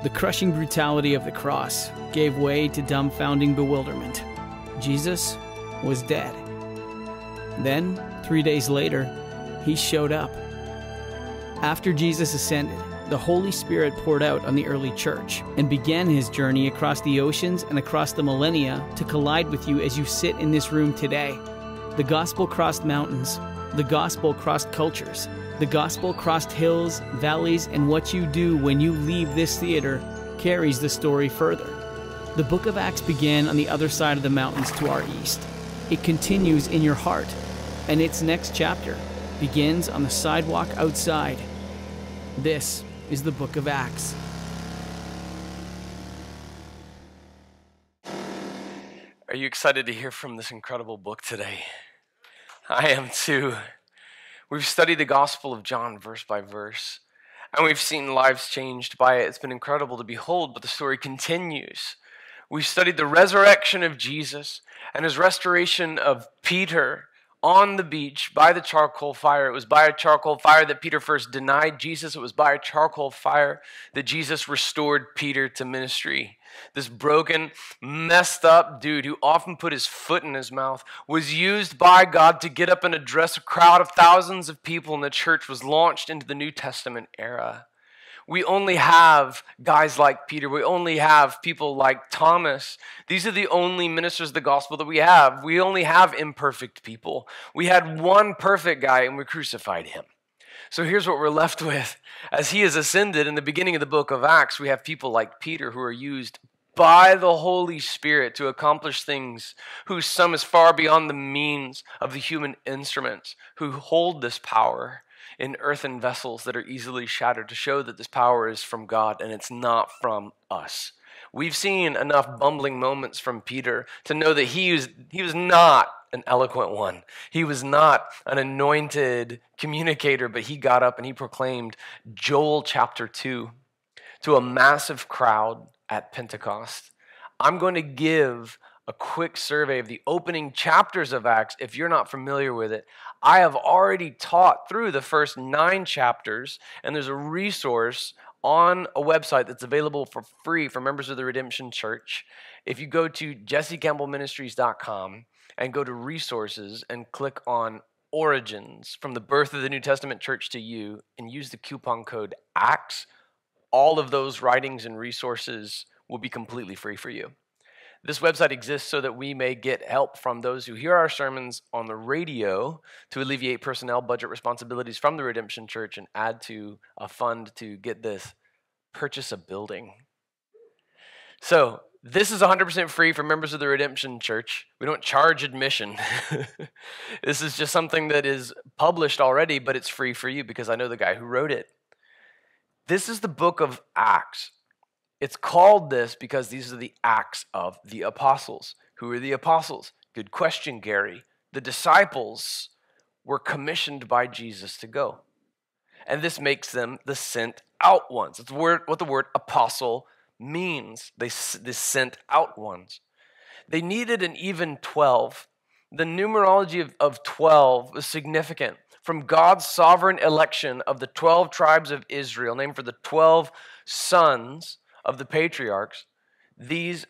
The crushing brutality of the cross gave way to dumbfounding bewilderment. Jesus was dead. Then, 3 days later, he showed up. After Jesus ascended, the Holy Spirit poured out on the early church and began his journey across the oceans and across the millennia to collide with you as you sit in this room today. The gospel crossed mountains. The gospel crossed cultures. The gospel crossed hills, valleys, and what you do when you leave this theater carries the story further. The book of Acts began on the other side of the mountains to our east. It continues in your heart, and its next chapter begins on the sidewalk outside. This is the book of Acts. Are you excited to hear from this incredible book today? I am too. We've studied the Gospel of John verse by verse, and we've seen lives changed by it. It's been incredible to behold, but the story continues. We've studied the resurrection of Jesus and his restoration of Peter on the beach by the charcoal fire. It was by a charcoal fire that Peter first denied Jesus. It was by a charcoal fire that Jesus restored Peter to ministry. This broken, messed up dude who often put his foot in his mouth was used by God to get up and address a crowd of thousands of people, and the church was launched into the New Testament era. We only have guys like Peter. We only have people like Thomas. These are the only ministers of the gospel that we have. We only have imperfect people. We had one perfect guy, and we crucified him. So here's what we're left with. As he has ascended in the beginning of the book of Acts, we have people like Peter who are used by the Holy Spirit to accomplish things whose sum is far beyond the means of the human instruments who hold this power in earthen vessels that are easily shattered to show that this power is from God and it's not from us. We've seen enough bumbling moments from Peter to know that he was not an eloquent one. He was not an anointed communicator, but he got up and he proclaimed Joel chapter 2 to a massive crowd at Pentecost. I'm going to give a quick survey of the opening chapters of Acts if you're not familiar with it. I have already taught through the first 9 chapters, and there's a resource on a website that's available for free for members of the Redemption Church. If you go to jessecampbellministries.com and go to resources and click on Origins, from the birth of the New Testament church to you, and use the coupon code ACTS, all of those writings and resources will be completely free for you. This website exists so that we may get help from those who hear our sermons on the radio to alleviate personnel budget responsibilities from the Redemption Church and add to a fund to get this, purchase a building. So this is 100% free for members of the Redemption Church. We don't charge admission. This is just something that is published already, but it's free for you because I know the guy who wrote it. This is the book of Acts. It's called this because these are the acts of the apostles. Who are the apostles? Good question, Gary. The disciples were commissioned by Jesus to go. And this makes them the sent out ones. It's what the word apostle means. They sent out ones. They needed an even 12. The numerology of 12 was significant. From God's sovereign election of the 12 tribes of Israel, named for the 12 sons of the patriarchs, these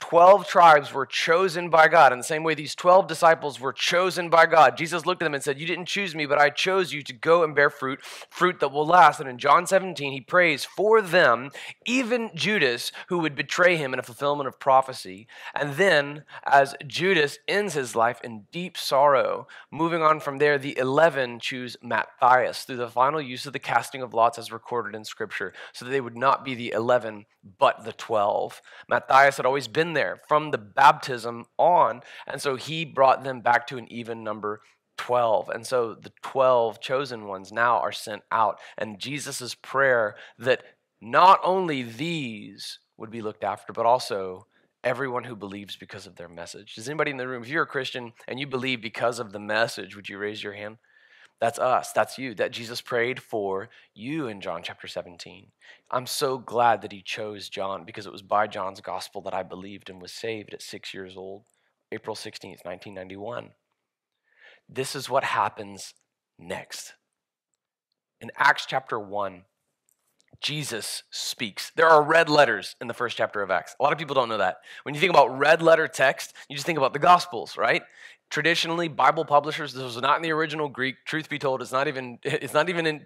12 tribes were chosen by God. In the same way, these 12 disciples were chosen by God. Jesus looked at them and said, "You didn't choose me, but I chose you to go and bear fruit, fruit that will last." And in John 17, he prays for them, even Judas, who would betray him in a fulfillment of prophecy. And then, as Judas ends his life in deep sorrow, moving on from there, the 11 choose Matthias through the final use of the casting of lots as recorded in Scripture, so that they would not be the 11, but the 12. Matthias had always been there from the baptism on, and so he brought them back to an even number 12. And so the 12 chosen ones now are sent out, and Jesus' prayer that not only these would be looked after, but also everyone who believes because of their message. Does anybody in the room, if you're a Christian and you believe because of the message, would you raise your hand? That's us, that's you, that Jesus prayed for you in John chapter 17. I'm so glad that he chose John because it was by John's gospel that I believed and was saved at 6 years old, April 16th, 1991. This is what happens next. In Acts chapter 1, Jesus speaks. There are red letters in the first chapter of Acts. A lot of people don't know that. When you think about red letter text, you just think about the Gospels, right? Traditionally, Bible publishers, this was not in the original Greek. Truth be told, it's not even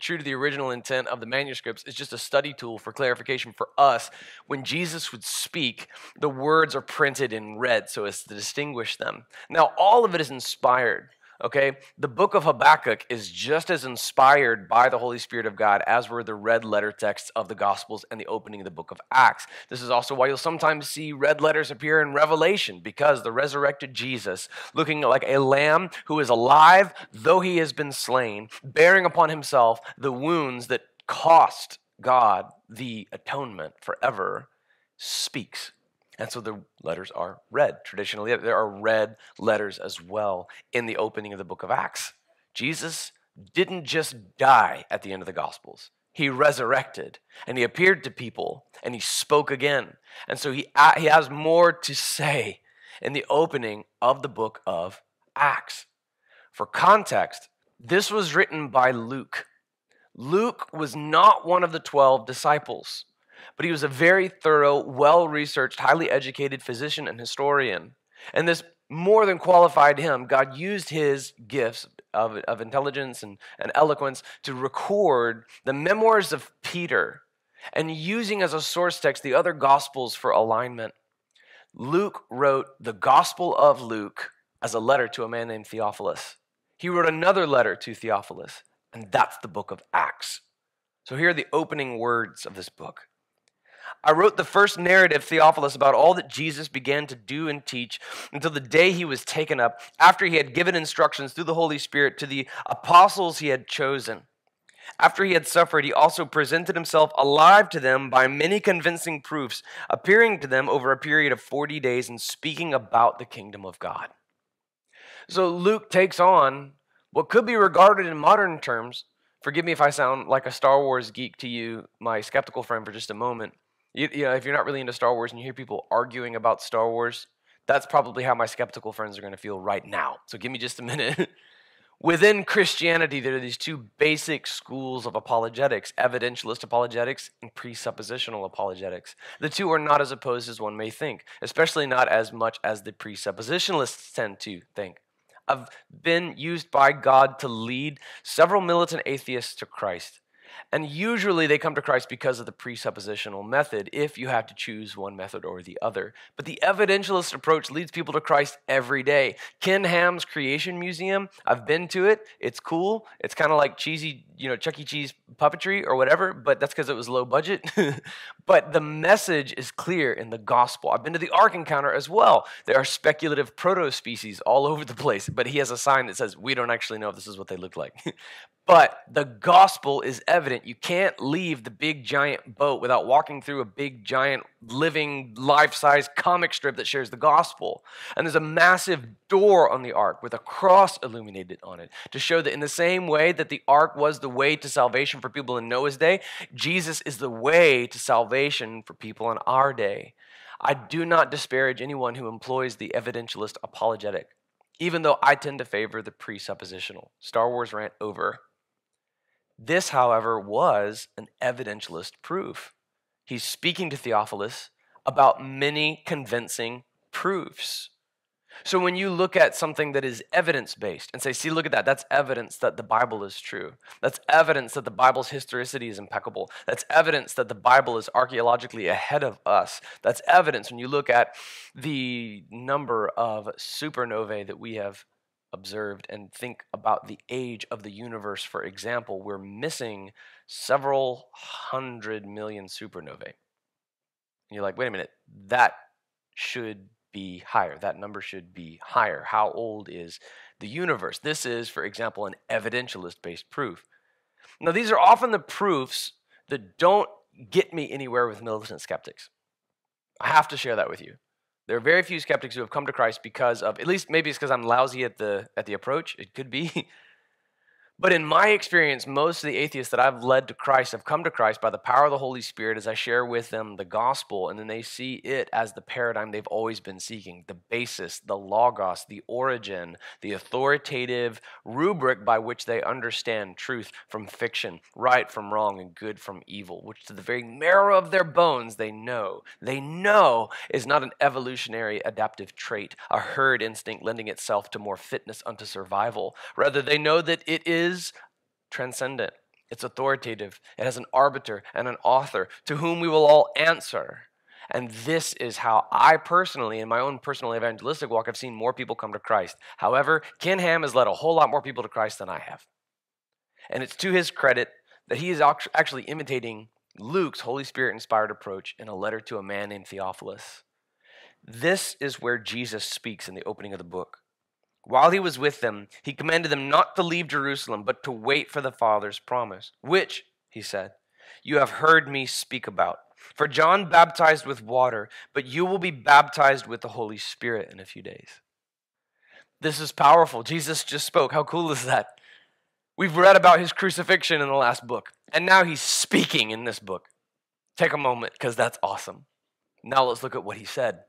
true to the original intent of the manuscripts. It's just a study tool for clarification for us. When Jesus would speak, the words are printed in red so as to distinguish them. Now, all of it is inspired. Okay, the book of Habakkuk is just as inspired by the Holy Spirit of God as were the red letter texts of the Gospels and the opening of the book of Acts. This is also why you'll sometimes see red letters appear in Revelation, because the resurrected Jesus, looking like a lamb who is alive, though he has been slain, bearing upon himself the wounds that cost God the atonement forever, speaks. And so the letters are red. Traditionally, there are red letters as well in the opening of the book of Acts. Jesus didn't just die at the end of the Gospels. He resurrected, and he appeared to people, and he spoke again. And so he has more to say in the opening of the book of Acts. For context, this was written by Luke. Luke was not one of the 12 disciples. But he was a very thorough, well-researched, highly educated physician and historian. And this more than qualified him. God used his gifts of intelligence and eloquence to record the memoirs of Peter and using as a source text the other Gospels for alignment. Luke wrote the Gospel of Luke as a letter to a man named Theophilus. He wrote another letter to Theophilus, and that's the book of Acts. So here are the opening words of this book. I wrote the first narrative, Theophilus, about all that Jesus began to do and teach until the day he was taken up, after he had given instructions through the Holy Spirit to the apostles he had chosen. After he had suffered, he also presented himself alive to them by many convincing proofs, appearing to them over a period of 40 days and speaking about the kingdom of God. So Luke takes on what could be regarded in modern terms. Forgive me if I sound like a Star Wars geek to you, my skeptical friend, for just a moment. You know, if you're not really into Star Wars and you hear people arguing about Star Wars, that's probably how my skeptical friends are going to feel right now. So give me just a minute. Within Christianity, there are these two basic schools of apologetics, evidentialist apologetics and presuppositional apologetics. The two are not as opposed as one may think, especially not as much as the presuppositionalists tend to think. I've been used by God to lead several militant atheists to Christ. And usually they come to Christ because of the presuppositional method, if you have to choose one method or the other. But the evidentialist approach leads people to Christ every day. Ken Ham's Creation Museum, I've been to it. It's cool. It's kind of like cheesy, you know, Chuck E. Cheese puppetry or whatever, but that's because it was low budget. But the message is clear in the gospel. I've been to the Ark Encounter as well. There are speculative proto-species all over the place, but he has a sign that says, we don't actually know if this is what they look like. But the gospel is evident. You can't leave the big giant boat without walking through a big giant living life-size comic strip that shares the gospel. And there's a massive door on the ark with a cross illuminated on it to show that in the same way that the ark was the way to salvation for people in Noah's day, Jesus is the way to salvation for people in our day. I do not disparage anyone who employs the evidentialist apologetic, even though I tend to favor the presuppositional. Star Wars rant over. This, however, was an evidentialist proof. He's speaking to Theophilus about many convincing proofs. So when you look at something that is evidence-based and say, see, look at that, that's evidence that the Bible is true. That's evidence that the Bible's historicity is impeccable. That's evidence that the Bible is archaeologically ahead of us. That's evidence when you look at the number of supernovae that we have observed and think about the age of the universe, for example, we're missing several 100 million supernovae. And you're like, wait a minute, that should be higher. That number should be higher. How old is the universe? This is, for example, an evidentialist-based proof. Now, these are often the proofs that don't get me anywhere with militant skeptics. I have to share that with you. There are very few skeptics who have come to Christ because of, at least maybe it's because I'm lousy at the approach. It could be. But in my experience, most of the atheists that I've led to Christ have come to Christ by the power of the Holy Spirit as I share with them the gospel, and then they see it as the paradigm they've always been seeking, the basis, the logos, the origin, the authoritative rubric by which they understand truth from fiction, right from wrong, and good from evil, which to the very marrow of their bones they know is not an evolutionary adaptive trait, a herd instinct lending itself to more fitness unto survival. Rather, they know that it is transcendent, it's authoritative, it has an arbiter and an author to whom we will all answer. And this is how I personally, in my own personal evangelistic walk, I've seen more people come to Christ. However, Ken Ham has led a whole lot more people to Christ than I have. And it's to his credit that he is actually imitating Luke's Holy Spirit-inspired approach in a letter to a man named Theophilus. This is where Jesus speaks in the opening of the book. While he was with them, he commanded them not to leave Jerusalem, but to wait for the Father's promise, which, he said, you have heard me speak about. For John baptized with water, but you will be baptized with the Holy Spirit in a few days. This is powerful. Jesus just spoke. How cool is that? We've read about his crucifixion in the last book, and now he's speaking in this book. Take a moment, because that's awesome. Now let's look at what he said.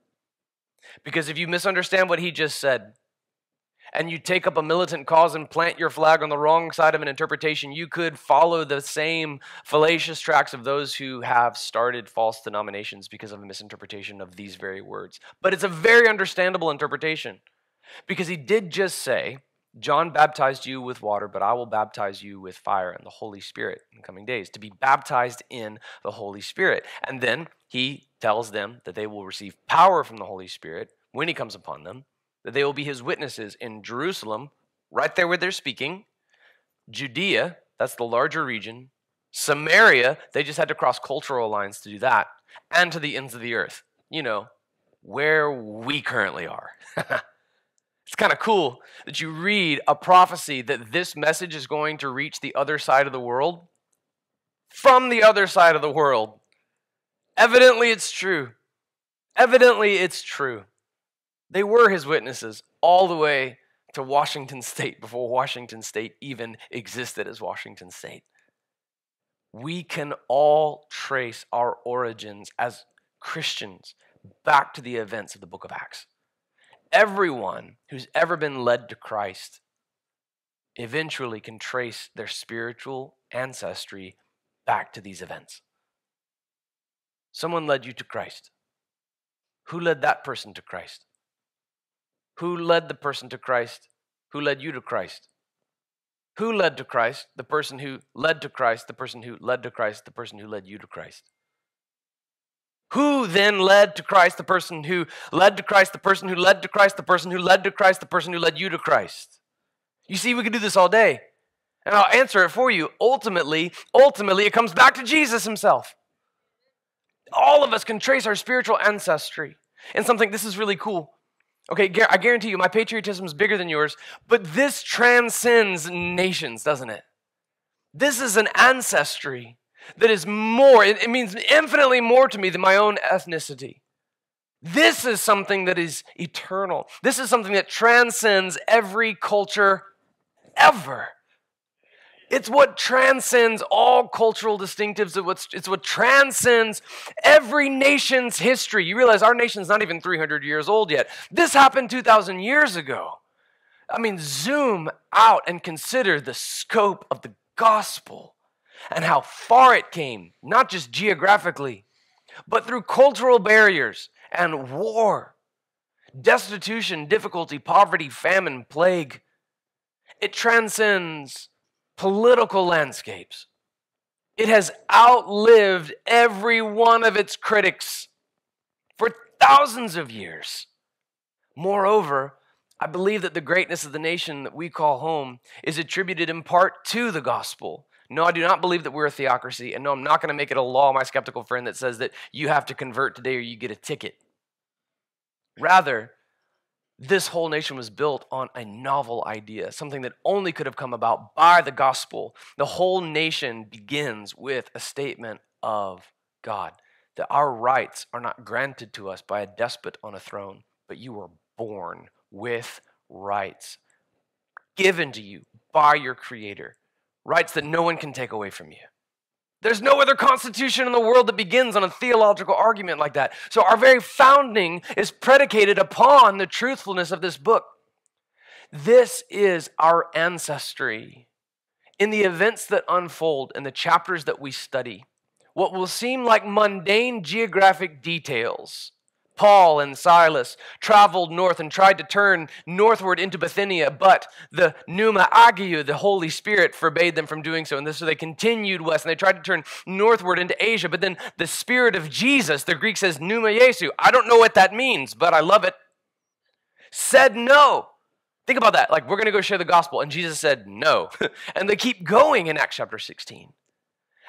Because if you misunderstand what he just said, and you take up a militant cause and plant your flag on the wrong side of an interpretation, you could follow the same fallacious tracks of those who have started false denominations because of a misinterpretation of these very words. But it's a very understandable interpretation, because he did just say, John baptized you with water, but I will baptize you with fire and the Holy Spirit in the coming days, to be baptized in the Holy Spirit. And then he tells them that they will receive power from the Holy Spirit when he comes upon them, that they will be his witnesses in Jerusalem, right there where they're speaking, Judea, that's the larger region, Samaria, they just had to cross cultural lines to do that, and to the ends of the earth, you know, where we currently are. It's kind of cool that you read a prophecy that this message is going to reach the other side of the world, from the other side of the world. Evidently, it's true. Evidently, it's true. They were his witnesses all the way to Washington State before Washington State even existed as Washington State. We can all trace our origins as Christians back to the events of the book of Acts. Everyone who's ever been led to Christ eventually can trace their spiritual ancestry back to these events. Someone led you to Christ. Who led that person to Christ? Who led the person to Christ? Who led you to Christ? Who led to Christ? The person who led to Christ, the person who led to Christ, the person who led you to Christ. Who then led to Christ? The person who led to Christ, the person who led to Christ, the person who led to Christ, the person who led you to Christ. You see, we could do this all day, and I'll answer it for you. Ultimately, it comes back to Jesus himself. All of us can trace our spiritual ancestry in something. This is really cool. Okay, I guarantee you, my patriotism is bigger than yours, but this transcends nations, doesn't it? This is an ancestry that is more, it means infinitely more to me than my own ethnicity. This is something that is eternal. This is something that transcends every culture ever. It's what transcends all cultural distinctives. It's what transcends every nation's history. You realize our nation's not even 300 years old yet. This happened 2,000 years ago. I mean, zoom out and consider the scope of the gospel and how far it came, not just geographically, but through cultural barriers and war, destitution, difficulty, poverty, famine, plague. It transcends political landscapes. It has outlived every one of its critics for thousands of years. Moreover, I believe that the greatness of the nation that we call home is attributed in part to the gospel. No, I do not believe that we're a theocracy, and no, I'm not going to make it a law, my skeptical friend, that says that you have to convert today or you get a ticket. Rather, this whole nation was built on a novel idea, something that only could have come about by the gospel. The whole nation begins with a statement of God, that our rights are not granted to us by a despot on a throne, but you were born with rights given to you by your Creator, rights that no one can take away from you. There's no other constitution in the world that begins on a theological argument like that. So our very founding is predicated upon the truthfulness of this book. This is our ancestry. In the events that unfold and the chapters that we study, what will seem like mundane geographic details, Paul and Silas traveled north and tried to turn northward into Bithynia, but the pneuma agiu, the Holy Spirit, forbade them from doing so. And so they continued west, and they tried to turn northward into Asia. But then the Spirit of Jesus, the Greek says pneuma Jesu, I don't know what that means, but I love it, said no. Think about that. Like, we're going to go share the gospel, and Jesus said no. And they keep going in Acts chapter 16.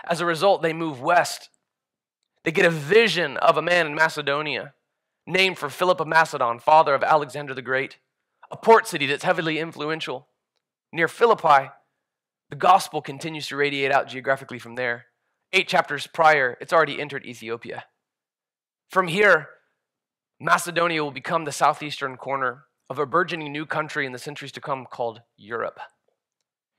As a result, they move west. They get a vision of a man in Macedonia, named for Philip of Macedon, father of Alexander the Great, a port city that's heavily influential. Near Philippi, the gospel continues to radiate out geographically from there. 8 chapters prior, it's already entered Ethiopia. From here, Macedonia will become the southeastern corner of a burgeoning new country in the centuries to come called Europe.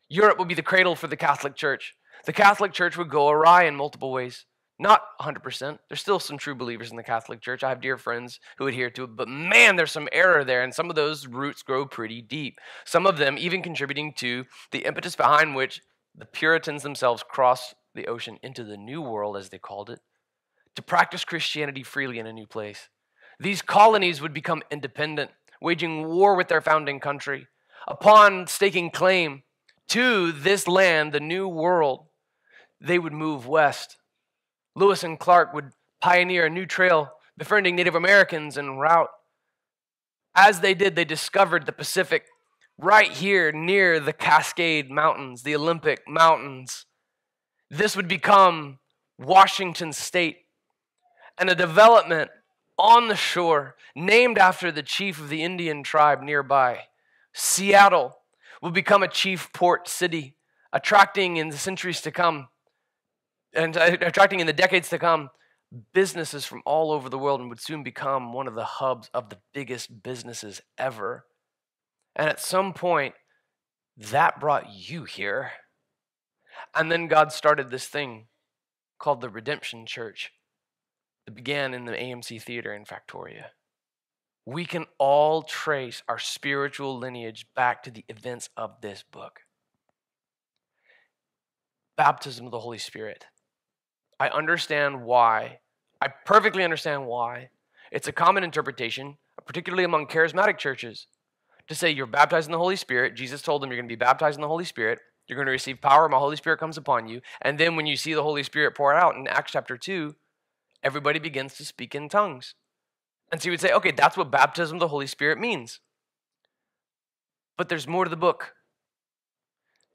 Europe will be the cradle for the Catholic Church. The Catholic Church would go awry in multiple ways. Not 100%. There's still some true believers in the Catholic Church. I have dear friends who adhere to it, but man, there's some error there, and some of those roots grow pretty deep. Some of them even contributing to the impetus behind which the Puritans themselves crossed the ocean into the New World, as they called it, to practice Christianity freely in a new place. These colonies would become independent, waging war with their founding country. Upon staking claim to this land, the New World, they would move west. Lewis and Clark would pioneer a new trail, befriending Native Americans en route. As they did, they discovered the Pacific right here near the Cascade Mountains, the Olympic Mountains. This would become Washington State, and a development on the shore named after the chief of the Indian tribe nearby. Seattle would become a chief port city, attracting in the centuries to come, and attracting in the decades to come, businesses from all over the world, and would soon become one of the hubs of the biggest businesses ever. And at some point, that brought you here. And then God started this thing called the Redemption Church that began in the AMC Theater in Factoria. We can all trace our spiritual lineage back to the events of this book. Baptism of the Holy Spirit. I understand why. I perfectly understand why. It's a common interpretation, particularly among charismatic churches, to say you're baptized in the Holy Spirit. Jesus told them you're going to be baptized in the Holy Spirit. You're going to receive power. My Holy Spirit comes upon you. And then when you see the Holy Spirit pour out in Acts chapter 2, everybody begins to speak in tongues. And so you would say, okay, that's what baptism of the Holy Spirit means. But there's more to the book.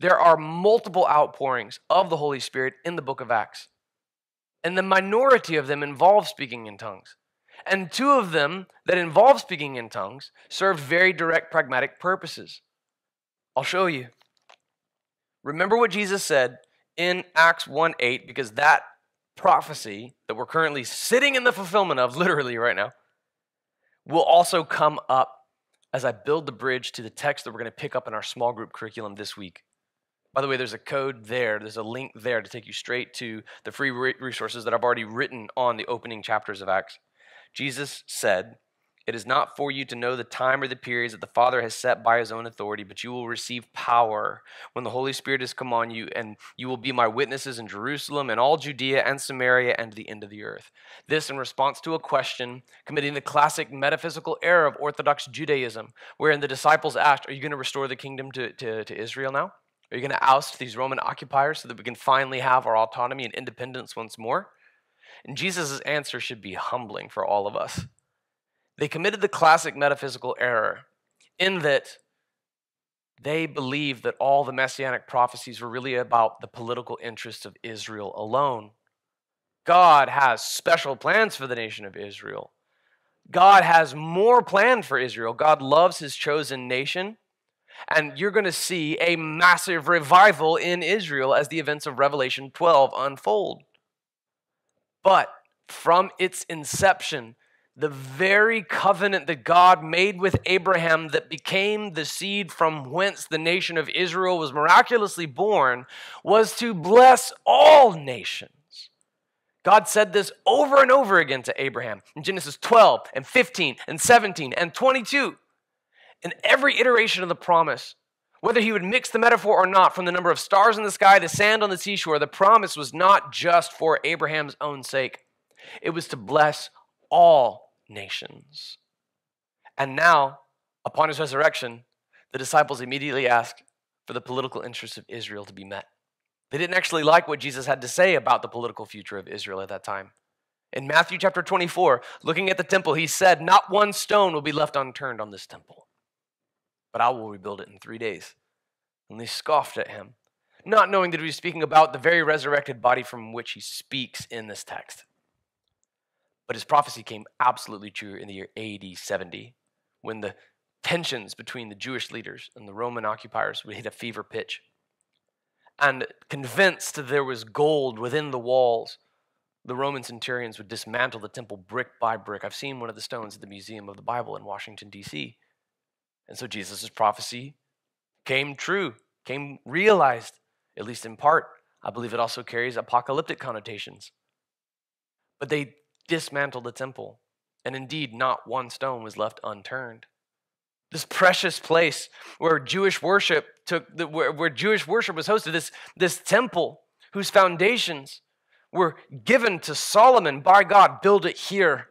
There are multiple outpourings of the Holy Spirit in the book of Acts, and the minority of them involve speaking in tongues. And two of them that involve speaking in tongues serve very direct, pragmatic purposes. I'll show you. Remember what Jesus said in Acts 1:8, because that prophecy that we're currently sitting in the fulfillment of, literally right now, will also come up as I build the bridge to the text that we're going to pick up in our small group curriculum this week. By the way, there's a code there. There's a link there to take you straight to the free resources that I've already written on the opening chapters of Acts. Jesus said, "It is not for you to know the time or the periods that the Father has set by his own authority, but you will receive power when the Holy Spirit has come on you, and you will be my witnesses in Jerusalem and all Judea and Samaria and to the end of the earth." This in response to a question committing the classic metaphysical error of Orthodox Judaism, wherein the disciples asked, are you going to restore the kingdom to Israel now? Are you going to oust these Roman occupiers so that we can finally have our autonomy and independence once more? And Jesus' answer should be humbling for all of us. They committed the classic metaphysical error in that they believed that all the messianic prophecies were really about the political interests of Israel alone. God has special plans for the nation of Israel. God has more planned for Israel. God loves his chosen nation. And you're going to see a massive revival in Israel as the events of Revelation 12 unfold. But from its inception, the very covenant that God made with Abraham that became the seed from whence the nation of Israel was miraculously born, was to bless all nations. God said this over and over again to Abraham in Genesis 12 and 15 and 17 and 22. In every iteration of the promise, whether he would mix the metaphor or not, from the number of stars in the sky to sand on the seashore, the promise was not just for Abraham's own sake. It was to bless all nations. And now, upon his resurrection, the disciples immediately asked for the political interests of Israel to be met. They didn't actually like what Jesus had to say about the political future of Israel at that time. In Matthew chapter 24, looking at the temple, he said, "Not one stone will be left unturned on this temple, but I will rebuild it in 3 days." And they scoffed at him, not knowing that he was speaking about the very resurrected body from which he speaks in this text. But his prophecy came absolutely true in the year AD 70, when the tensions between the Jewish leaders and the Roman occupiers would hit a fever pitch. And convinced that there was gold within the walls, the Roman centurions would dismantle the temple brick by brick. I've seen one of the stones at the Museum of the Bible in Washington, D.C. And so Jesus' prophecy came true, came realized, at least in part. I believe it also carries apocalyptic connotations. But they dismantled the temple, and indeed not one stone was left unturned. This precious place where Jewish worship was hosted, this temple whose foundations were given to Solomon by God, build it here.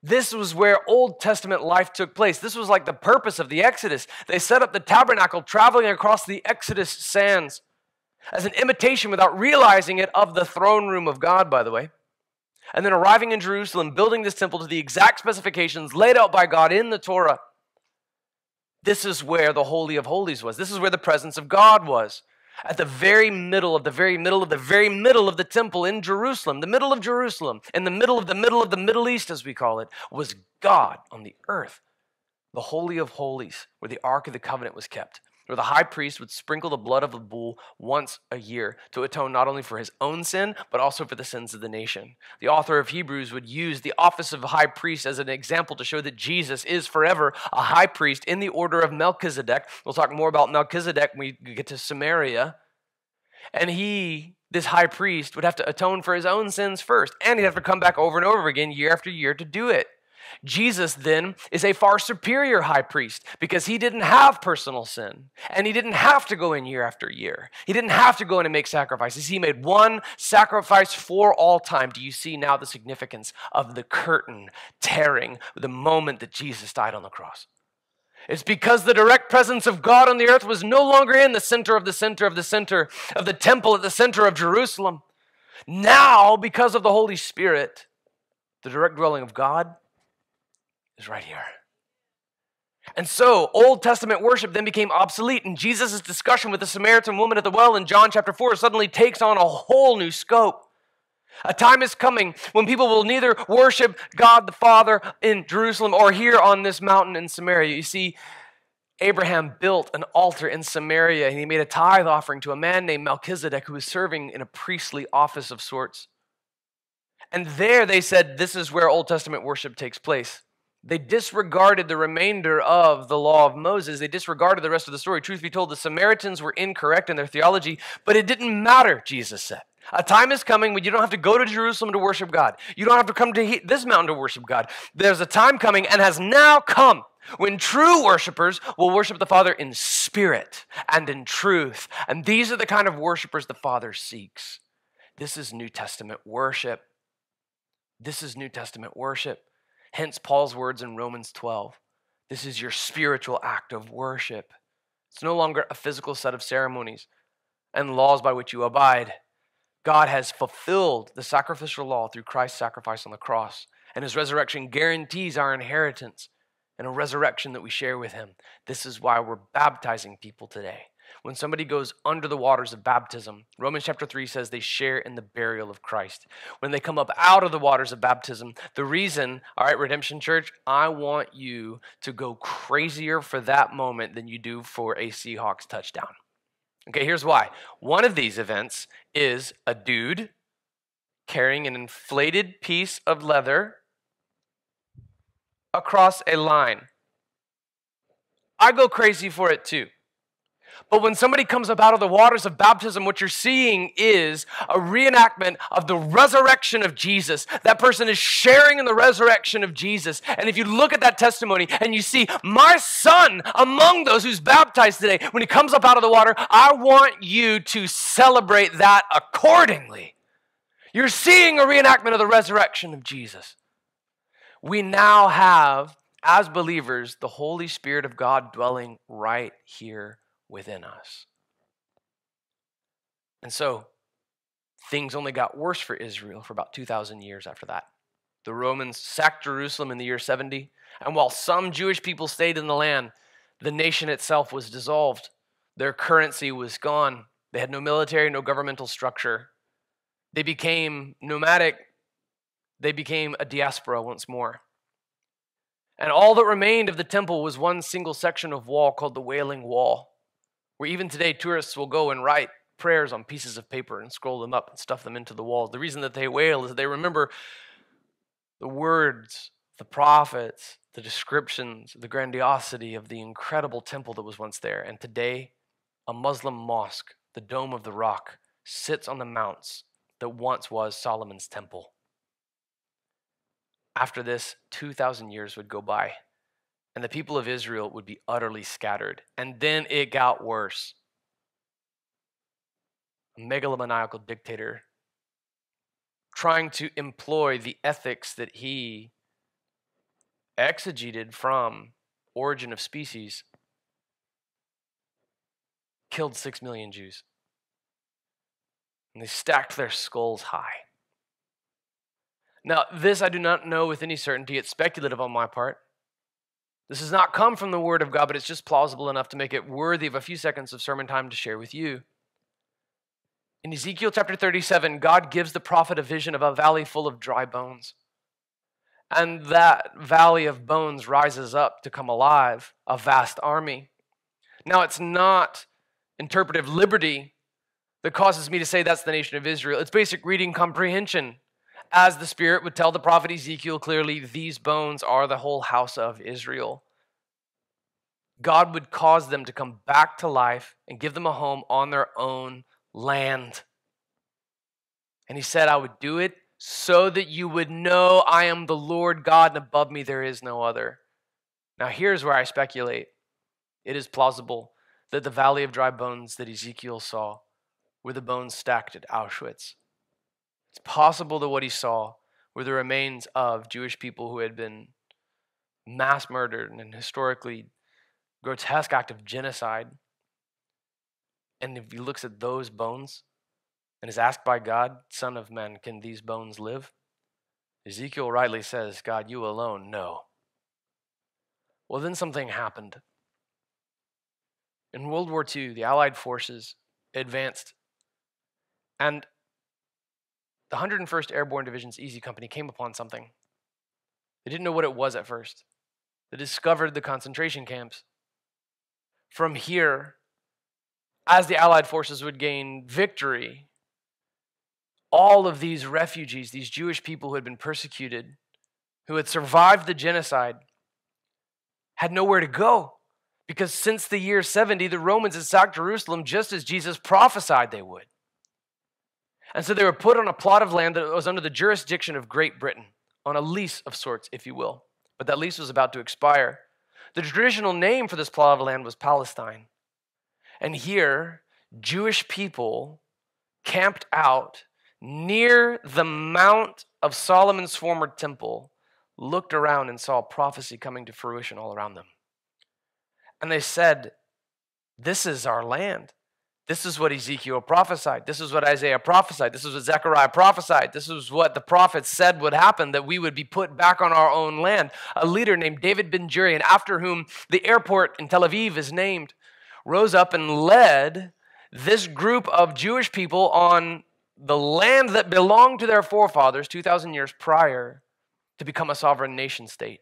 This was where Old Testament life took place. This was like the purpose of the Exodus. They set up the tabernacle traveling across the Exodus sands as an imitation, without realizing it, of the throne room of God, by the way. And then arriving in Jerusalem, building this temple to the exact specifications laid out by God in the Torah. This is where the Holy of Holies was. This is where the presence of God was. At the very middle of the very middle of the very middle of the temple in Jerusalem, the middle of Jerusalem, in the middle of the middle of the Middle East, as we call it, was God on the earth. The Holy of Holies, where the Ark of the Covenant was kept, where the high priest would sprinkle the blood of a bull once a year to atone not only for his own sin, but also for the sins of the nation. The author of Hebrews would use the office of high priest as an example to show that Jesus is forever a high priest in the order of Melchizedek. We'll talk more about Melchizedek when we get to Samaria. And he, this high priest, would have to atone for his own sins first, and he'd have to come back over and over again, year after year, to do it. Jesus then is a far superior high priest because he didn't have personal sin, and he didn't have to go in year after year. He didn't have to go in and make sacrifices. He made one sacrifice for all time. Do you see now the significance of the curtain tearing the moment that Jesus died on the cross? It's because the direct presence of God on the earth was no longer in the center of the center of the center of the temple at the center of Jerusalem. Now, because of the Holy Spirit, the direct dwelling of God is right here. And so Old Testament worship then became obsolete, and Jesus' discussion with the Samaritan woman at the well in John chapter 4 suddenly takes on a whole new scope. A time is coming when people will neither worship God the Father in Jerusalem or here on this mountain in Samaria. You see, Abraham built an altar in Samaria, and he made a tithe offering to a man named Melchizedek, who was serving in a priestly office of sorts. And there they said, this is where Old Testament worship takes place. They disregarded the remainder of the law of Moses. They disregarded the rest of the story. Truth be told, the Samaritans were incorrect in their theology, but it didn't matter, Jesus said. A time is coming when you don't have to go to Jerusalem to worship God. You don't have to come to this mountain to worship God. There's a time coming, and has now come, when true worshipers will worship the Father in spirit and in truth. And these are the kind of worshipers the Father seeks. This is New Testament worship. This is New Testament worship. Hence Paul's words in Romans 12. This is your spiritual act of worship. It's no longer a physical set of ceremonies and laws by which you abide. God has fulfilled the sacrificial law through Christ's sacrifice on the cross, and his resurrection guarantees our inheritance and a resurrection that we share with him. This is why we're baptizing people today. When somebody goes under the waters of baptism, Romans chapter 3 says they share in the burial of Christ. When they come up out of the waters of baptism, the reason, all right, Redemption Church, I want you to go crazier for that moment than you do for a Seahawks touchdown. Okay, here's why. One of these events is a dude carrying an inflated piece of leather across a line. I go crazy for it too. But when somebody comes up out of the waters of baptism, what you're seeing is a reenactment of the resurrection of Jesus. That person is sharing in the resurrection of Jesus. And if you look at that testimony and you see my son among those who's baptized today, when he comes up out of the water, I want you to celebrate that accordingly. You're seeing a reenactment of the resurrection of Jesus. We now have, as believers, the Holy Spirit of God dwelling right here within us. And so things only got worse for Israel for about 2,000 years after that. The Romans sacked Jerusalem in the year 70, and while some Jewish people stayed in the land, the nation itself was dissolved. Their currency was gone. They had no military, no governmental structure. They became nomadic. They became a diaspora once more. And all that remained of the temple was one single section of wall called the Wailing Wall, where even today tourists will go and write prayers on pieces of paper and scroll them up and stuff them into the walls. The reason that they wail is that they remember the words, the prophets, the descriptions, the grandiosity of the incredible temple that was once there. And today, a Muslim mosque, the Dome of the Rock, sits on the mounts that once was Solomon's temple. After this, 2,000 years would go by, and the people of Israel would be utterly scattered. And then it got worse. A megalomaniacal dictator trying to employ the ethics that he exegeted from Origin of Species killed 6 million Jews. And they stacked their skulls high. Now, this I do not know with any certainty. It's speculative on my part. This has not come from the Word of God, but it's just plausible enough to make it worthy of a few seconds of sermon time to share with you. In Ezekiel chapter 37, God gives the prophet a vision of a valley full of dry bones. And that valley of bones rises up to come alive, a vast army. Now, it's not interpretive liberty that causes me to say that's the nation of Israel. It's basic reading comprehension. As the Spirit would tell the prophet Ezekiel clearly, these bones are the whole house of Israel. God would cause them to come back to life and give them a home on their own land. And he said, I would do it so that you would know I am the Lord God, and above me there is no other. Now here's where I speculate. It is plausible that the valley of dry bones that Ezekiel saw were the bones stacked at Auschwitz. It's possible that what he saw were the remains of Jewish people who had been mass murdered in a historically grotesque act of genocide. And if he looks at those bones and is asked by God, Son of Man, can these bones live? Ezekiel rightly says, God, you alone know. Well, then something happened. In World War II, the Allied forces advanced, and the 101st Airborne Division's EZ Company came upon something. They didn't know what it was at first. They discovered the concentration camps. From here, as the Allied forces would gain victory, all of these refugees, these Jewish people who had been persecuted, who had survived the genocide, had nowhere to go. Because since the year 70, the Romans had sacked Jerusalem just as Jesus prophesied they would. And so they were put on a plot of land that was under the jurisdiction of Great Britain, on a lease of sorts, if you will. But that lease was about to expire. The traditional name for this plot of land was Palestine. And here, Jewish people camped out near the Mount of Solomon's former temple, looked around and saw prophecy coming to fruition all around them. And they said, this is our land. This is what Ezekiel prophesied. This is what Isaiah prophesied. This is what Zechariah prophesied. This is what the prophets said would happen, that we would be put back on our own land. A leader named David Ben-Gurion, after whom the airport in Tel Aviv is named, rose up and led this group of Jewish people on the land that belonged to their forefathers 2,000 years prior to become a sovereign nation state.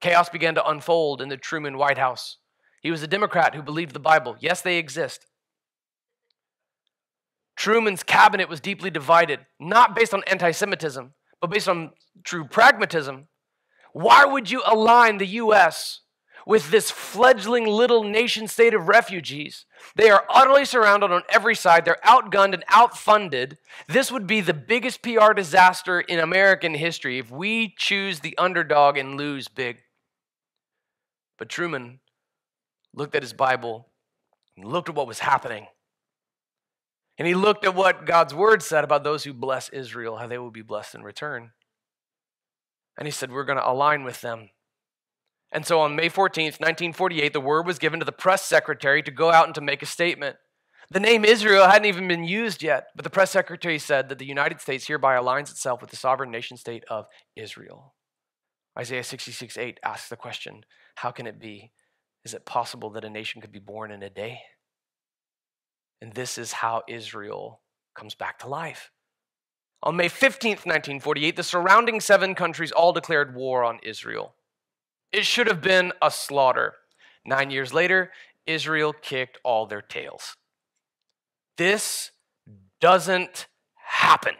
Chaos began to unfold in the Truman White House. He was a Democrat who believed the Bible. Yes, they exist. Truman's cabinet was deeply divided, not based on anti-Semitism, but based on true pragmatism, Why would you align the U.S. with this fledgling little nation state of refugees? They are utterly surrounded on every side. They're outgunned and outfunded. This would be the biggest PR disaster in American history if we choose the underdog and lose big. But Truman looked at his Bible and looked at what was happening. And he looked at what God's word said about those who bless Israel, how they will be blessed in return. And he said, we're going to align with them. And so on May 14th, 1948, the word was given to the press secretary to go out and to make a statement. The name Israel hadn't even been used yet, but the press secretary said that the United States hereby aligns itself with the sovereign nation state of Israel. Isaiah 66:8 asks the question, how can it be? Is it possible that a nation could be born in a day? And this is how Israel comes back to life. On May 15th, 1948, the surrounding 7 countries all declared war on Israel. It should have been a slaughter. 9 years later, Israel kicked all their tails. This doesn't happen.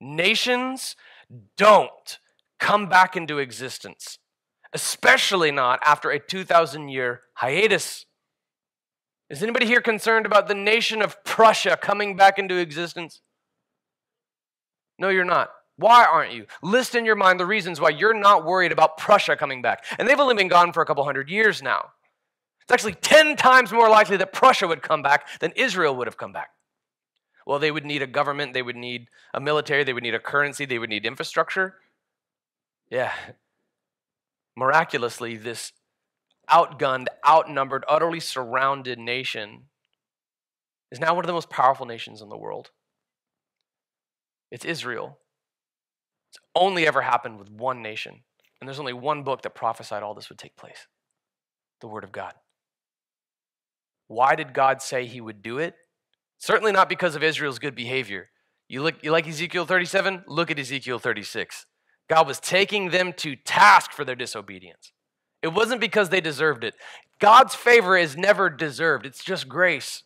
Nations don't come back into existence, especially not after a 2,000-year hiatus. Is anybody here concerned about the nation of Prussia coming back into existence? No, you're not. Why aren't you? List in your mind the reasons why you're not worried about Prussia coming back. And they've only been gone for a couple hundred years now. It's actually 10 times more likely that Prussia would come back than Israel would have come back. Well, they would need a government, they would need a military, they would need a currency, they would need infrastructure. Yeah. Miraculously, this outgunned, outnumbered, utterly surrounded nation is now one of the most powerful nations in the world. It's Israel. It's only ever happened with one nation. And there's only one book that prophesied all this would take place, the Word of God. Why did God say he would do it? Certainly not because of Israel's good behavior. You like Ezekiel 37? Look at Ezekiel 36. God was taking them to task for their disobedience. It wasn't because they deserved it. God's favor is never deserved. It's just grace.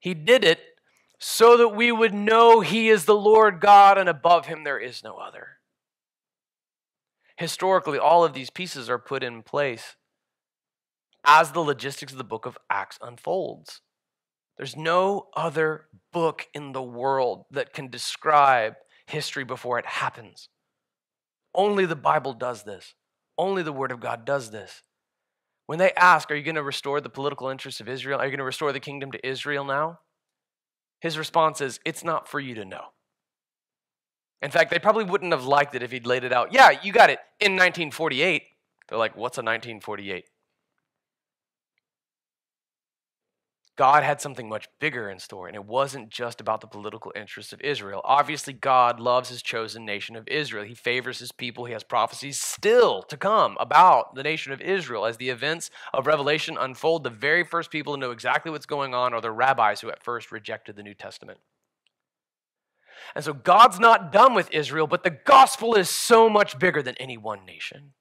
He did it so that we would know he is the Lord God and above him there is no other. Historically, all of these pieces are put in place as the logistics of the book of Acts unfolds. There's no other book in the world that can describe history before it happens. Only the Bible does this. Only the Word of God does this. When they ask, are you going to restore the political interests of Israel? Are you going to restore the kingdom to Israel now? His response is, it's not for you to know. In fact, they probably wouldn't have liked it if he'd laid it out. Yeah, you got it. In 1948, they're like, what's a 1948? God had something much bigger in store, and it wasn't just about the political interests of Israel. Obviously, God loves his chosen nation of Israel. He favors his people. He has prophecies still to come about the nation of Israel. As the events of Revelation unfold, the very first people to know exactly what's going on are the rabbis who at first rejected the New Testament. And so God's not done with Israel, but the gospel is so much bigger than any one nation.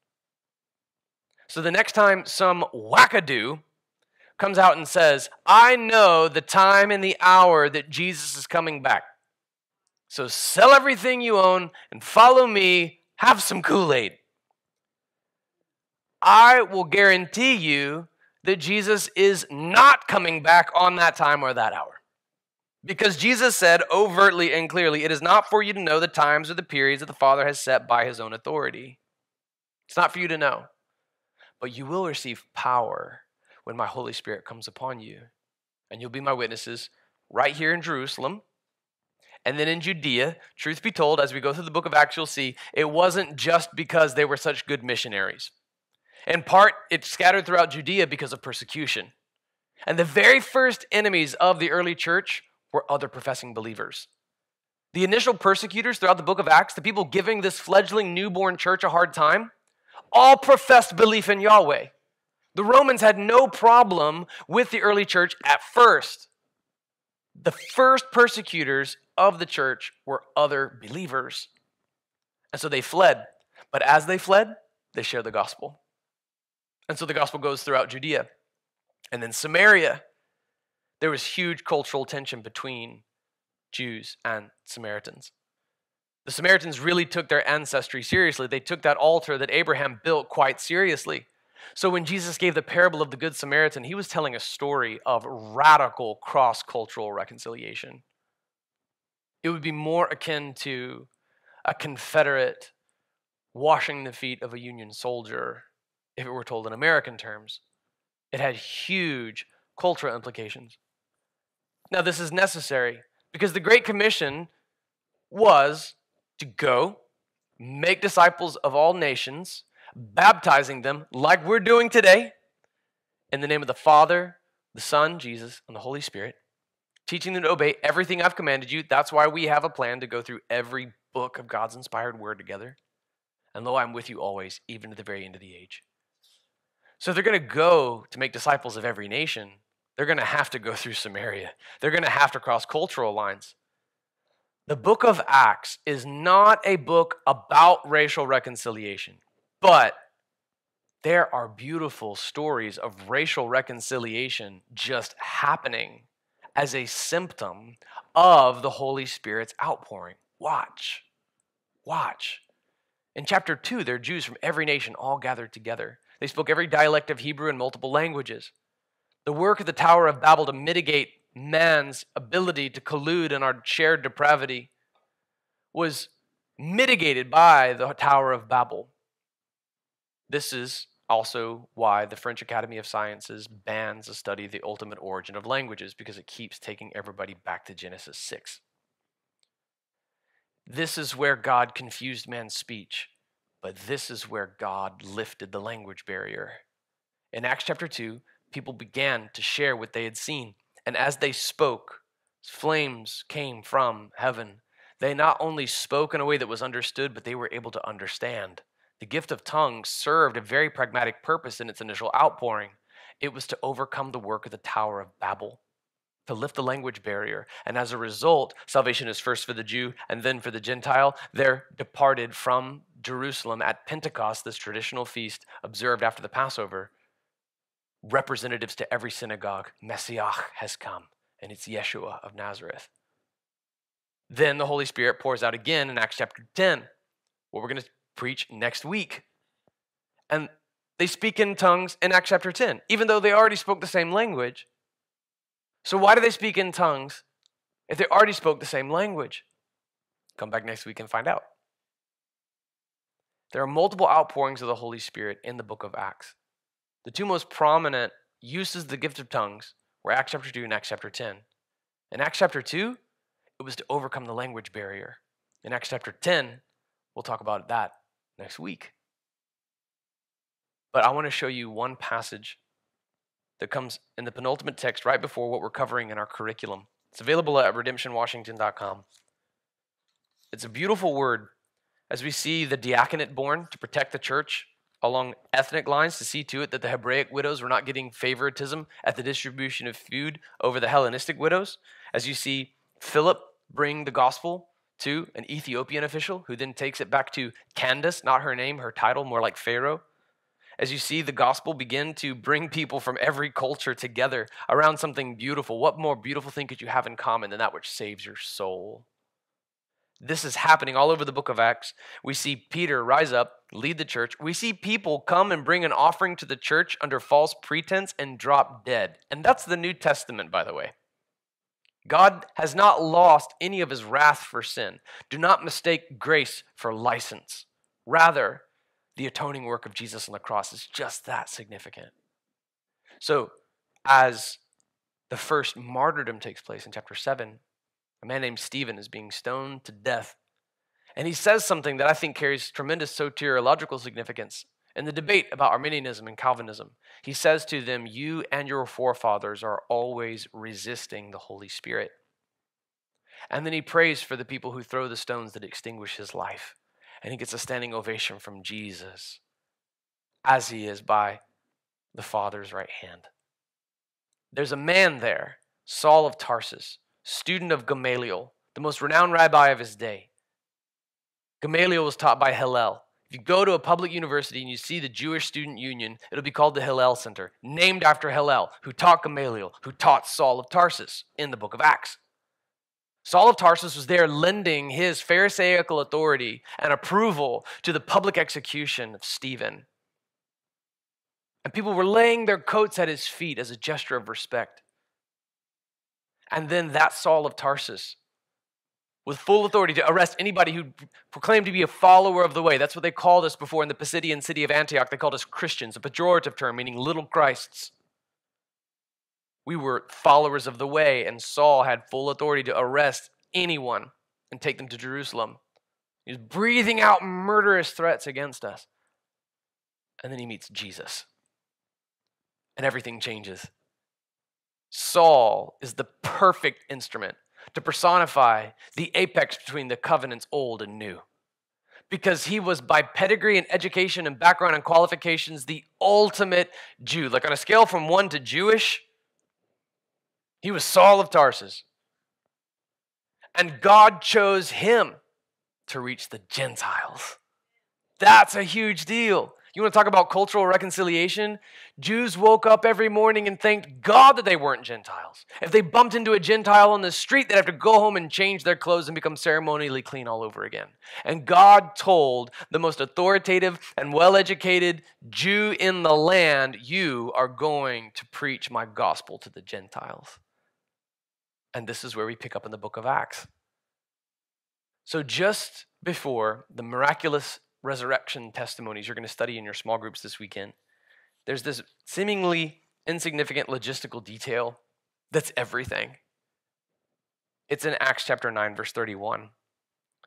So the next time some wackadoo comes out and says, I know the time and the hour that Jesus is coming back. So sell everything you own and follow me. Have some Kool-Aid. I will guarantee you that Jesus is not coming back on that time or that hour. Because Jesus said overtly and clearly, it is not for you to know the times or the periods that the Father has set by his own authority. It's not for you to know. But you will receive power when my Holy Spirit comes upon you. And you'll be my witnesses right here in Jerusalem and then in Judea. Truth be told, as we go through the book of Acts, you'll see it wasn't just because they were such good missionaries. In part, it's scattered throughout Judea because of persecution. And the very first enemies of the early church were other professing believers. The initial persecutors throughout the book of Acts, the people giving this fledgling newborn church a hard time, all professed belief in Yahweh. The Romans had no problem with the early church at first. The first persecutors of the church were other believers. And so they fled. But as they fled, they shared the gospel. And so the gospel goes throughout Judea. And then Samaria, there was huge cultural tension between Jews and Samaritans. The Samaritans really took their ancestry seriously. They took that altar that Abraham built quite seriously. So when Jesus gave the parable of the Good Samaritan, he was telling a story of radical cross-cultural reconciliation. It would be more akin to a Confederate washing the feet of a Union soldier if it were told in American terms. It had huge cultural implications. Now, this is necessary because the Great Commission was to go make disciples of all nations, baptizing them like we're doing today in the name of the Father, the Son, Jesus, and the Holy Spirit, teaching them to obey everything I've commanded you. That's why we have a plan to go through every book of God's inspired word together. And lo, I'm with you always, even to the very end of the age. So they're going to go to make disciples of every nation. They're going to have to go through Samaria. They're going to have to cross cultural lines. The book of Acts is not a book about racial reconciliation, but there are beautiful stories of racial reconciliation just happening as a symptom of the Holy Spirit's outpouring. Watch. In chapter 2, there are Jews from every nation all gathered together. They spoke every dialect of Hebrew in multiple languages. The work of the Tower of Babel to mitigate man's ability to collude in our shared depravity was mitigated by the Tower of Babel. This is also why the French Academy of Sciences bans a study of the ultimate origin of languages, because it keeps taking everybody back to Genesis 6. This is where God confused man's speech, but this is where God lifted the language barrier. In Acts chapter 2, people began to share what they had seen, and as they spoke, flames came from heaven. They not only spoke in a way that was understood, but they were able to understand. The gift of tongues served a very pragmatic purpose in its initial outpouring. It was to overcome the work of the Tower of Babel, to lift the language barrier. And as a result, salvation is first for the Jew and then for the Gentile. They're departed from Jerusalem at Pentecost, this traditional feast observed after the Passover. Representatives to every synagogue, Messiah has come, and it's Yeshua of Nazareth. Then the Holy Spirit pours out again in Acts chapter 10, what we're going to preach next week. And they speak in tongues in Acts chapter 10, even though they already spoke the same language. So why do they speak in tongues if they already spoke the same language? Come back next week and find out. There are multiple outpourings of the Holy Spirit in the book of Acts. The two most prominent uses of the gift of tongues were Acts chapter 2 and Acts chapter 10. In Acts chapter 2, it was to overcome the language barrier. In Acts chapter 10, we'll talk about that next week. But I want to show you one passage that comes in the penultimate text right before what we're covering in our curriculum. It's available at redemptionwashington.com. It's a beautiful word as we see the diaconate born to protect the church along ethnic lines to see to it that the Hebraic widows were not getting favoritism at the distribution of food over the Hellenistic widows. As you see Philip bring the gospel to an Ethiopian official who then takes it back to Candace, not her name, her title, more like Pharaoh. As you see the gospel begin to bring people from every culture together around something beautiful, what more beautiful thing could you have in common than that which saves your soul? This is happening all over the book of Acts. We see Peter rise up, lead the church. We see people come and bring an offering to the church under false pretense and drop dead. And that's the New Testament, by the way. God has not lost any of his wrath for sin. Do not mistake grace for license. Rather, the atoning work of Jesus on the cross is just that significant. So, as the first martyrdom takes place in chapter 7, a man named Stephen is being stoned to death. And he says something that I think carries tremendous soteriological significance in the debate about Arminianism and Calvinism. He says to them, "You and your forefathers are always resisting the Holy Spirit." And then he prays for the people who throw the stones that extinguish his life. And he gets a standing ovation from Jesus as he is by the Father's right hand. There's a man there, Saul of Tarsus, student of Gamaliel, the most renowned rabbi of his day. Gamaliel was taught by Hillel. If you go to a public university and you see the Jewish Student Union, it'll be called the Hillel Center, named after Hillel, who taught Gamaliel, who taught Saul of Tarsus in the book of Acts. Saul of Tarsus was there lending his Pharisaical authority and approval to the public execution of Stephen. And people were laying their coats at his feet as a gesture of respect. And then that Saul of Tarsus, with full authority to arrest anybody who proclaimed to be a follower of the way. That's what they called us before in the Pisidian city of Antioch. They called us Christians, a pejorative term meaning little Christs. We were followers of the way, and Saul had full authority to arrest anyone and take them to Jerusalem. He was breathing out murderous threats against us. And then he meets Jesus, and everything changes. Saul is the perfect instrument to personify the apex between the covenants old and new, because he was by pedigree and education and background and qualifications the ultimate Jew. Like on a scale from 1 to Jewish, he was Saul of Tarsus. And God chose him to reach the Gentiles. That's a huge deal. You want to talk about cultural reconciliation? Jews woke up every morning and thanked God that they weren't Gentiles. If they bumped into a Gentile on the street, they'd have to go home and change their clothes and become ceremonially clean all over again. And God told the most authoritative and well-educated Jew in the land, you are going to preach my gospel to the Gentiles. And this is where we pick up in the book of Acts. So just before the miraculous resurrection testimonies you're going to study in your small groups this weekend, there's this seemingly insignificant logistical detail that's everything. It's in Acts chapter 9, verse 31.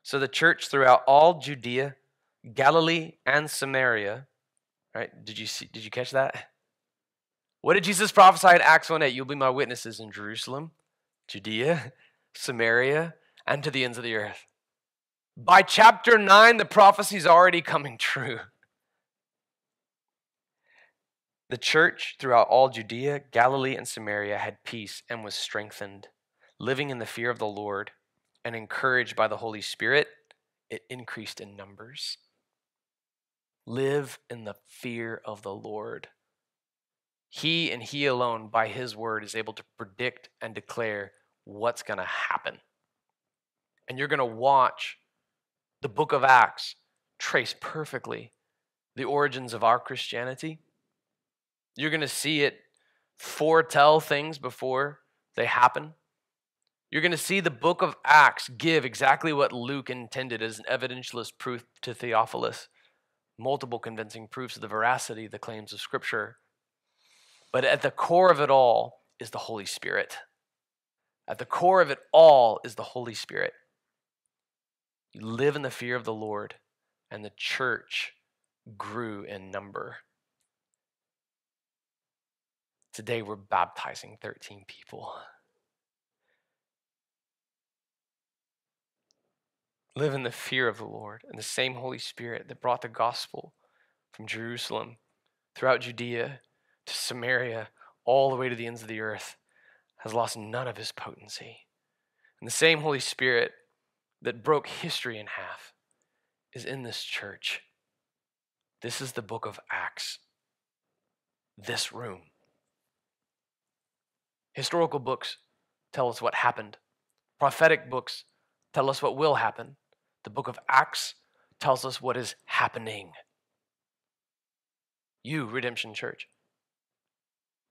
So the church throughout all Judea, Galilee, and Samaria, right? Did you catch that? What did Jesus prophesy in Acts 1:8? You'll be my witnesses in Jerusalem, Judea, Samaria, and to the ends of the earth. By chapter 9, the prophecy's already coming true. The church throughout all Judea, Galilee, and Samaria had peace and was strengthened, living in the fear of the Lord and encouraged by the Holy Spirit. It increased in numbers. Live in the fear of the Lord. He and he alone, by his word, is able to predict and declare what's going to happen. And you're going to watch the book of Acts trace perfectly the origins of our Christianity. You're going to see it foretell things before they happen. You're going to see the book of Acts give exactly what Luke intended as an evidentialist proof to Theophilus, multiple convincing proofs of the veracity of the claims of Scripture. But at the core of it all is the Holy Spirit. At the core of it all is the Holy Spirit. You live in the fear of the Lord, and the church grew in number. Today we're baptizing 13 people. Live in the fear of the Lord, and the same Holy Spirit that brought the gospel from Jerusalem, throughout Judea, to Samaria, all the way to the ends of the earth, has lost none of his potency. And the same Holy Spirit that broke history in half is in this church. This is the book of Acts. This room. Historical books tell us what happened. Prophetic books tell us what will happen. The book of Acts tells us what is happening. You, Redemption Church,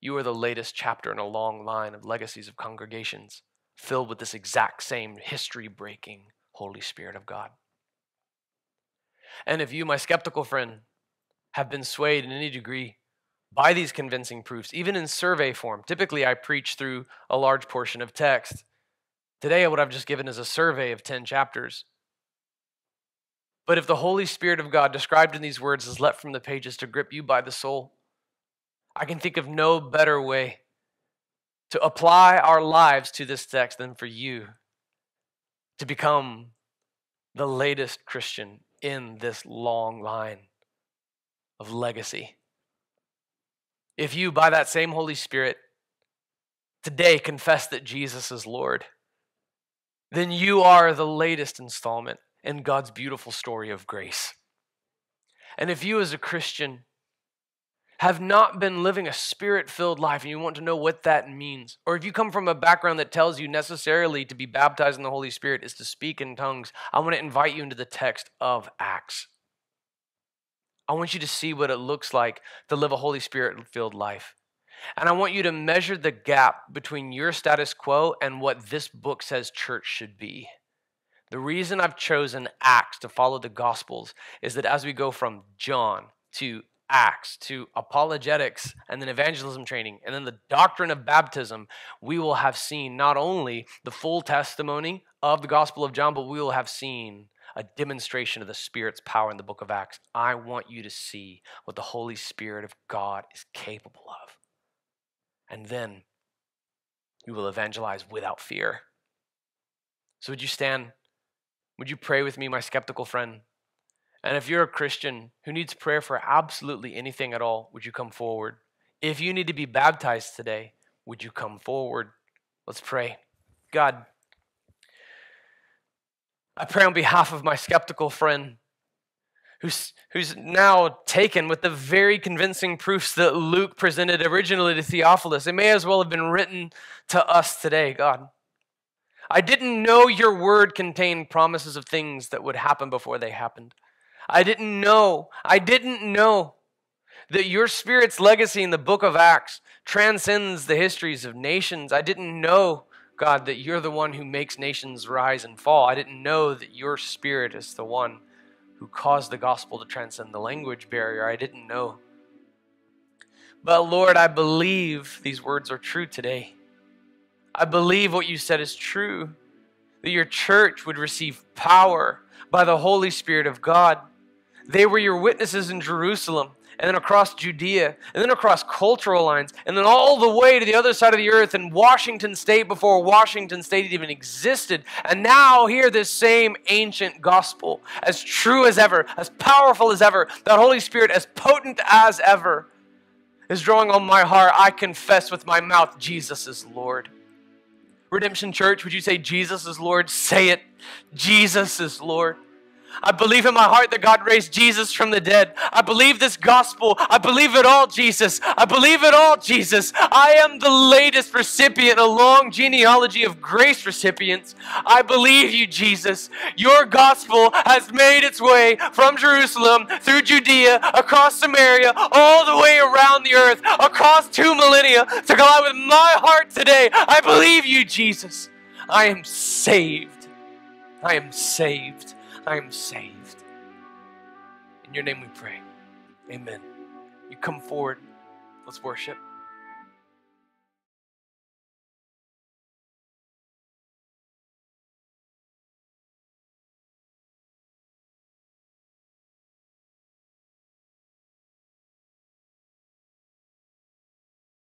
you are the latest chapter in a long line of legacies of congregations filled with this exact same history-breaking Holy Spirit of God. And if you, my skeptical friend, have been swayed in any degree by these convincing proofs, even in survey form, typically I preach through a large portion of text. Today, what I've just given is a survey of 10 chapters. But if the Holy Spirit of God described in these words is let from the pages to grip you by the soul, I can think of no better way to apply our lives to this text than for you to become the latest Christian in this long line of legacy. If you, by that same Holy Spirit, today confess that Jesus is Lord, then you are the latest installment in God's beautiful story of grace. And if you, as a Christian, have not been living a spirit-filled life and you want to know what that means, or if you come from a background that tells you necessarily to be baptized in the Holy Spirit is to speak in tongues, I want to invite you into the text of Acts. I want you to see what it looks like to live a Holy Spirit-filled life. And I want you to measure the gap between your status quo and what this book says church should be. The reason I've chosen Acts to follow the Gospels is that as we go from John to Acts to apologetics and then evangelism training and then the doctrine of baptism, we will have seen not only the full testimony of the Gospel of John, but we will have seen a demonstration of the Spirit's power in the book of Acts. I want you to see what the Holy Spirit of God is capable of. And then you will evangelize without fear. So would you stand? Would you pray with me, my skeptical friend? And if you're a Christian who needs prayer for absolutely anything at all, would you come forward? If you need to be baptized today, would you come forward? Let's pray. God, I pray on behalf of my skeptical friend who's now taken with the very convincing proofs that Luke presented originally to Theophilus. It may as well have been written to us today, God. I didn't know your word contained promises of things that would happen before they happened. I didn't know that your Spirit's legacy in the book of Acts transcends the histories of nations. I didn't know, God, that you're the one who makes nations rise and fall. I didn't know that your Spirit is the one who caused the gospel to transcend the language barrier. I didn't know. But Lord, I believe these words are true today. I believe what you said is true, that your church would receive power by the Holy Spirit of God. They were your witnesses in Jerusalem, and then across Judea, and then across cultural lines, and then all the way to the other side of the earth in Washington State before Washington State even existed. And now hear this same ancient gospel, as true as ever, as powerful as ever, that Holy Spirit as potent as ever is drawing on my heart. I confess with my mouth, Jesus is Lord. Redemption Church, would you say Jesus is Lord? Say it. Jesus is Lord. I believe in my heart that God raised Jesus from the dead. I believe this gospel. I believe it all, Jesus. I believe it all, Jesus. I am the latest recipient, a long genealogy of grace recipients. I believe you, Jesus. Your gospel has made its way from Jerusalem through Judea, across Samaria, all the way around the earth, across 2 millennia to collide with my heart today. I believe you, Jesus. I am saved. I am saved. I am saved. In your name we pray. Amen. You come forward. Let's worship.